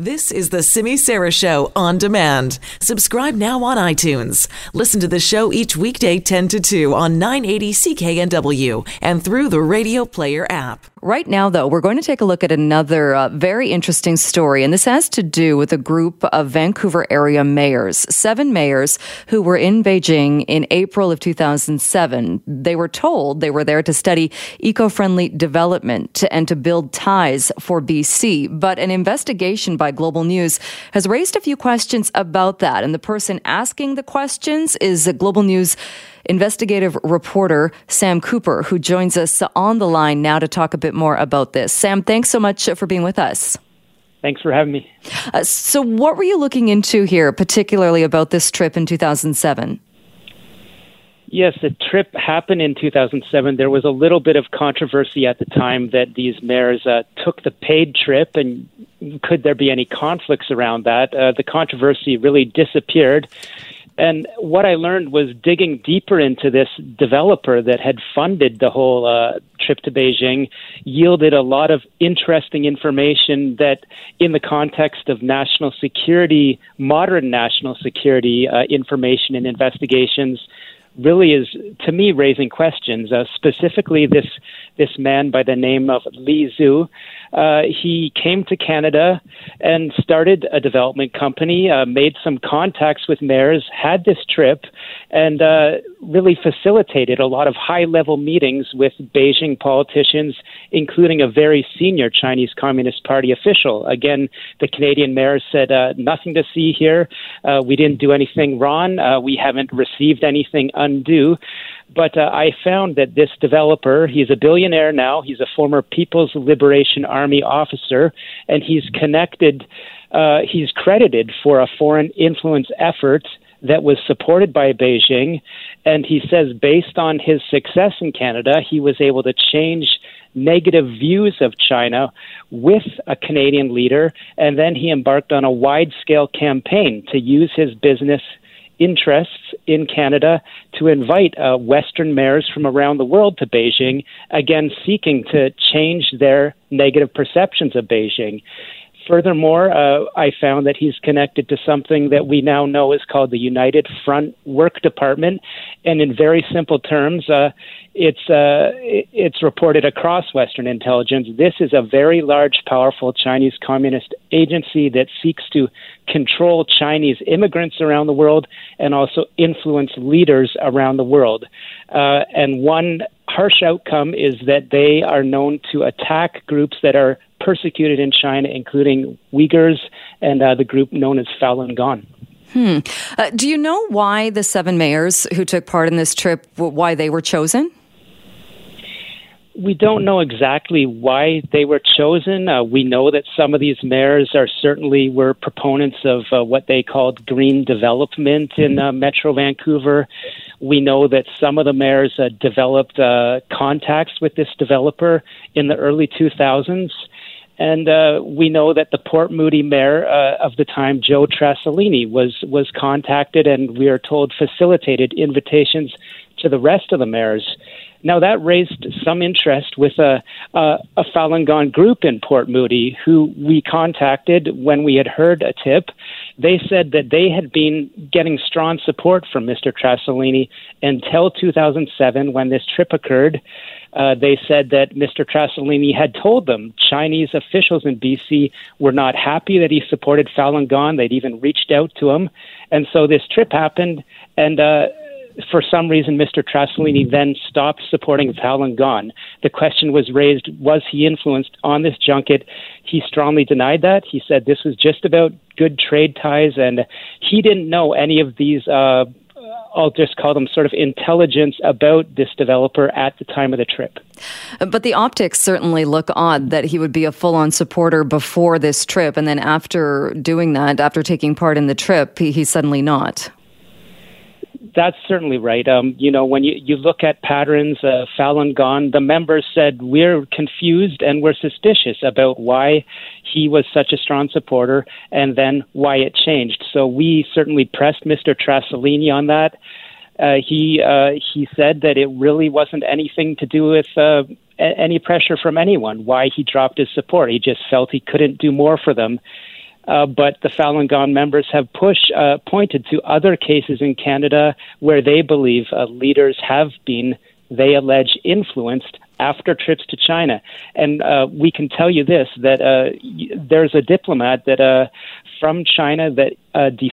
This is the Simi Sarah Show On Demand. Subscribe now on iTunes. Listen to the show each weekday 10 to 2 on 980 CKNW and through the Radio Player app. Right now, though, we're going to take a look at another very interesting story, and this has to do with a group of Vancouver area mayors, 7 mayors who were in Beijing in April of 2007. They were told they were there to study eco-friendly development and to build ties for BC, but an investigation by Global News has raised a few questions about that. And the person asking the questions is Global News investigative reporter Sam Cooper, who joins us on the line now to talk a bit more about this. Sam, thanks so much for being with us. Thanks for having me. So what were you looking into here, particularly about this trip in 2007? Yes, the trip happened in 2007. There was a little bit of controversy at the time that these mayors took the paid trip, and could there be any conflicts around that? The controversy really disappeared. And what I learned was digging deeper into this developer that had funded the whole trip to Beijing yielded a lot of interesting information that in the context of national security, modern national security information and investigations, really is, to me, raising questions. Specifically, this man by the name of Li Zhu, he came to Canada and started a development company, made some contacts with mayors, had this trip, and really facilitated a lot of high-level meetings with Beijing politicians, including a very senior Chinese Communist Party official. Again, the Canadian mayor said, nothing to see here. We didn't do anything wrong. We haven't received anything undue. But I found that this developer, he's a billionaire now, he's a former People's Liberation Army officer, and he's connected, he's credited for a foreign influence effort that was supported by Beijing. And he says, based on his success in Canada, he was able to change negative views of China with a Canadian leader. And then he embarked on a wide-scale campaign to use his business interests in Canada to invite Western mayors from around the world to Beijing, again, seeking to change their negative perceptions of Beijing. Furthermore, I found that he's connected to something that we now know is called the United Front Work Department. And in very simple terms, it's reported across Western intelligence. This is a very large, powerful Chinese communist agency that seeks to control Chinese immigrants around the world and also influence leaders around the world. And one harsh outcome is that they are known to attack groups that are persecuted in China, including Uyghurs and the group known as Falun Gong. Do you know why the 7 mayors who took part in this trip, why they were chosen? We don't know exactly why they were chosen. We know that some of these mayors were proponents of what they called green development in Metro Vancouver. We know that some of the mayors developed contacts with this developer in the early 2000s. And we know that the Port Moody mayor of the time, Joe Trasolini, was contacted and, we are told, facilitated invitations to the rest of the mayors. Now, that raised some interest with a Falun Gong group in Port Moody, who we contacted when we had heard a tip. They said that they had been getting strong support from Mr. Trasolini until 2007 when this trip occurred. They said that Mr. Trasolini had told them Chinese officials in BC were not happy that he supported Falun Gong. They'd even reached out to him. And so this trip happened, and for some reason, Mr. Trasolini then stopped supporting Falun Gong. The question was raised, was he influenced on this junket? He strongly denied that. He said this was just about good trade ties, and he didn't know any of these, I'll just call them sort of intelligence about this developer at the time of the trip. But the optics certainly look odd that he would be a full-on supporter before this trip, and then after doing that, after taking part in the trip, he's suddenly not. That's certainly right. You know, when you look at patterns of Falun Gong, the members said, we're confused and we're suspicious about why he was such a strong supporter and then why it changed. So we certainly pressed Mr. Trasolini on that. He said that it really wasn't anything to do with any pressure from anyone, why he dropped his support. He just felt he couldn't do more for them. but the Falun Gong members have pointed to other cases in Canada where they believe leaders have been, they allege, influenced after trips to China. And we can tell you this, that there's a diplomat that from China that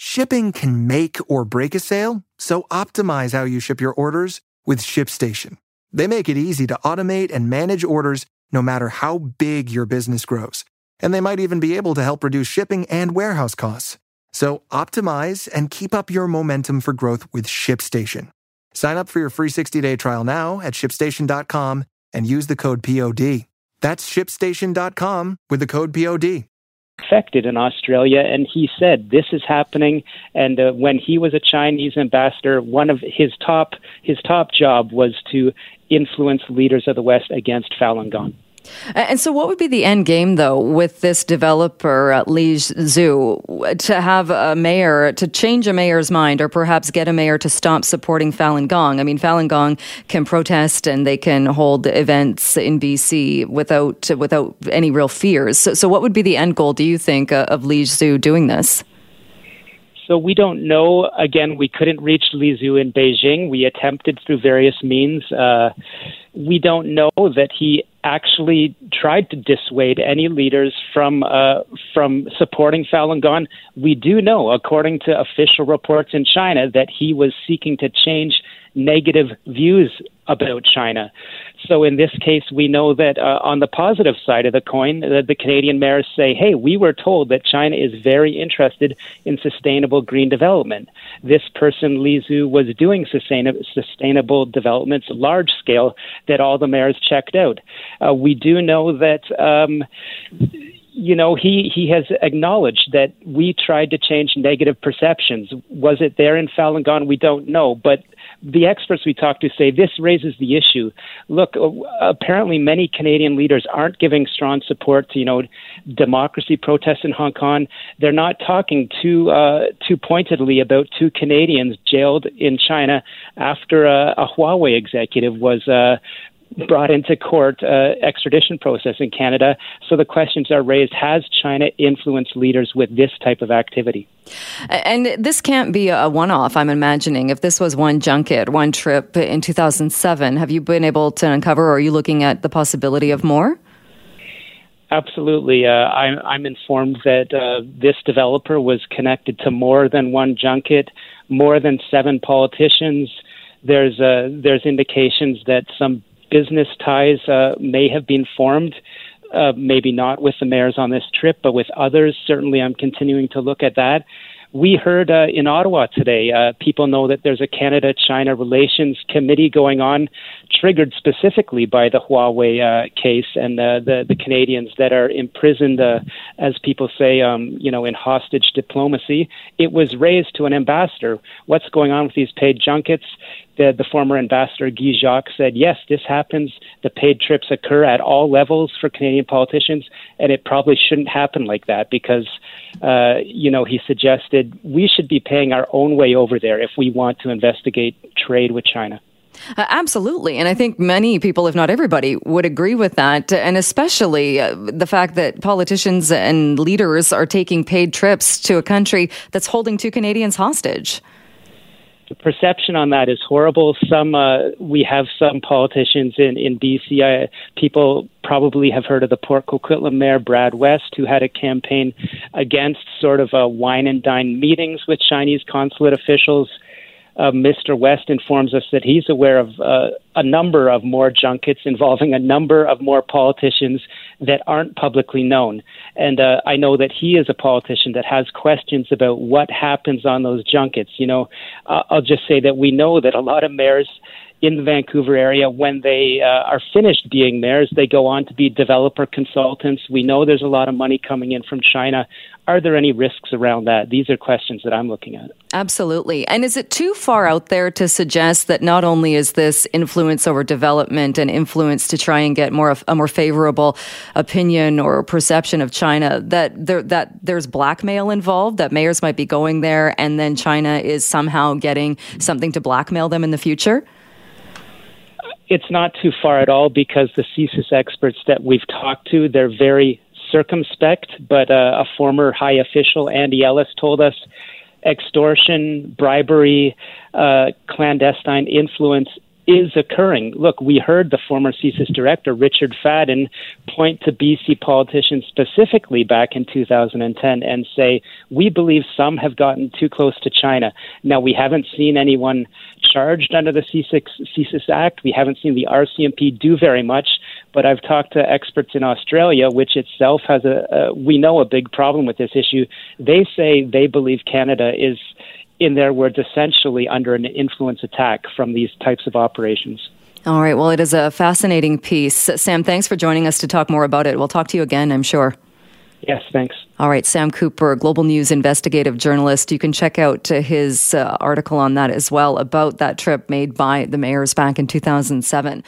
Shipping can make or break a sale, so optimize how you ship your orders with ShipStation. They make it easy to automate and manage orders no matter how big your business grows. And they might even be able to help reduce shipping and warehouse costs. So optimize and keep up your momentum for growth with ShipStation. Sign up for your free 60-day trial now at ShipStation.com and use the code POD. That's ShipStation.com with the code POD. Affected in Australia, and he said this is happening. And when he was a Chinese ambassador, one of his top job was to influence leaders of the West against Falun Gong. And so what would be the end game, though, with this developer, Lige Zhu, to have a mayor, to change a mayor's mind or perhaps get a mayor to stop supporting Falun Gong? I mean, Falun Gong can protest and they can hold events in BC without any real fears. So what would be the end goal, do you think, of Lige Zhu doing this? So we don't know. Again, we couldn't reach Li Zhu in Beijing. We attempted through various means. We don't know that he actually tried to dissuade any leaders from supporting Falun Gong. We do know, according to official reports in China, that he was seeking to change negative views about China. So in this case, we know that on the positive side of the coin, the Canadian mayors say, hey, we were told that China is very interested in sustainable green development. This person, Li Zhu, was doing sustainable developments, large scale, that all the mayors checked out. We do know that he has acknowledged that we tried to change negative perceptions. Was it there in Falun Gong? We don't know. But the experts we talked to say this raises the issue. Look, apparently many Canadian leaders aren't giving strong support to, democracy protests in Hong Kong. They're not talking too pointedly about two Canadians jailed in China after a Huawei executive was brought into court extradition process in Canada. So the questions are raised, has China influenced leaders with this type of activity? And this can't be a one-off, I'm imagining. If this was one junket, one trip in 2007, have you been able to uncover, or are you looking at the possibility of more? Absolutely. I'm informed that this developer was connected to more than one junket, more than 7 politicians. There's indications that some business ties may have been formed, maybe not with the mayors on this trip, but with others. Certainly, I'm continuing to look at that. We heard in Ottawa today, people know that there's a Canada-China Relations Committee going on, triggered specifically by the Huawei case and the Canadians that are imprisoned, as people say, in hostage diplomacy. It was raised to an ambassador. What's going on with these paid junkets? The former ambassador, Guy Jacques, said, yes, this happens. The paid trips occur at all levels for Canadian politicians, and it probably shouldn't happen like that because, he suggested we should be paying our own way over there if we want to investigate trade with China. Absolutely. And I think many people, if not everybody, would agree with that. And especially the fact that politicians and leaders are taking paid trips to a country that's holding two Canadians hostage. The perception on that is horrible. We have some politicians in BC. People probably have heard of the Port Coquitlam mayor, Brad West, who had a campaign against sort of wine and dine meetings with Chinese consulate officials. Mr. West informs us that he's aware of a number of more junkets involving a number of more politicians that aren't publicly known. And I know that he is a politician that has questions about what happens on those junkets. I'll just say that we know that a lot of mayors in the Vancouver area, when they are finished being mayors, they go on to be developer consultants. We know there's a lot of money coming in from China. Are there any risks around that? These are questions that I'm looking at. Absolutely. And is it too far out there to suggest that not only is this influence over development and influence to try and get a more favorable opinion or perception of China, that there's blackmail involved, that mayors might be going there and then China is somehow getting something to blackmail them in the future? It's not too far at all because the CSIS experts that we've talked to, they're very circumspect, but a former high official, Andy Ellis, told us extortion, bribery, clandestine influence is occurring. Look, we heard the former CSIS director, Richard Fadden, point to BC politicians specifically back in 2010 and say, we believe some have gotten too close to China. Now, we haven't seen anyone charged under the CSIS Act. We haven't seen the RCMP do very much, but I've talked to experts in Australia, which itself has a big problem with this issue. They say they believe Canada is, in their words, essentially under an influence attack from these types of operations. All right. Well, it is a fascinating piece. Sam, thanks for joining us to talk more about it. We'll talk to you again, I'm sure. Yes, thanks. All right. Sam Cooper, Global News investigative journalist. You can check out his article on that as well about that trip made by the mayors back in 2007.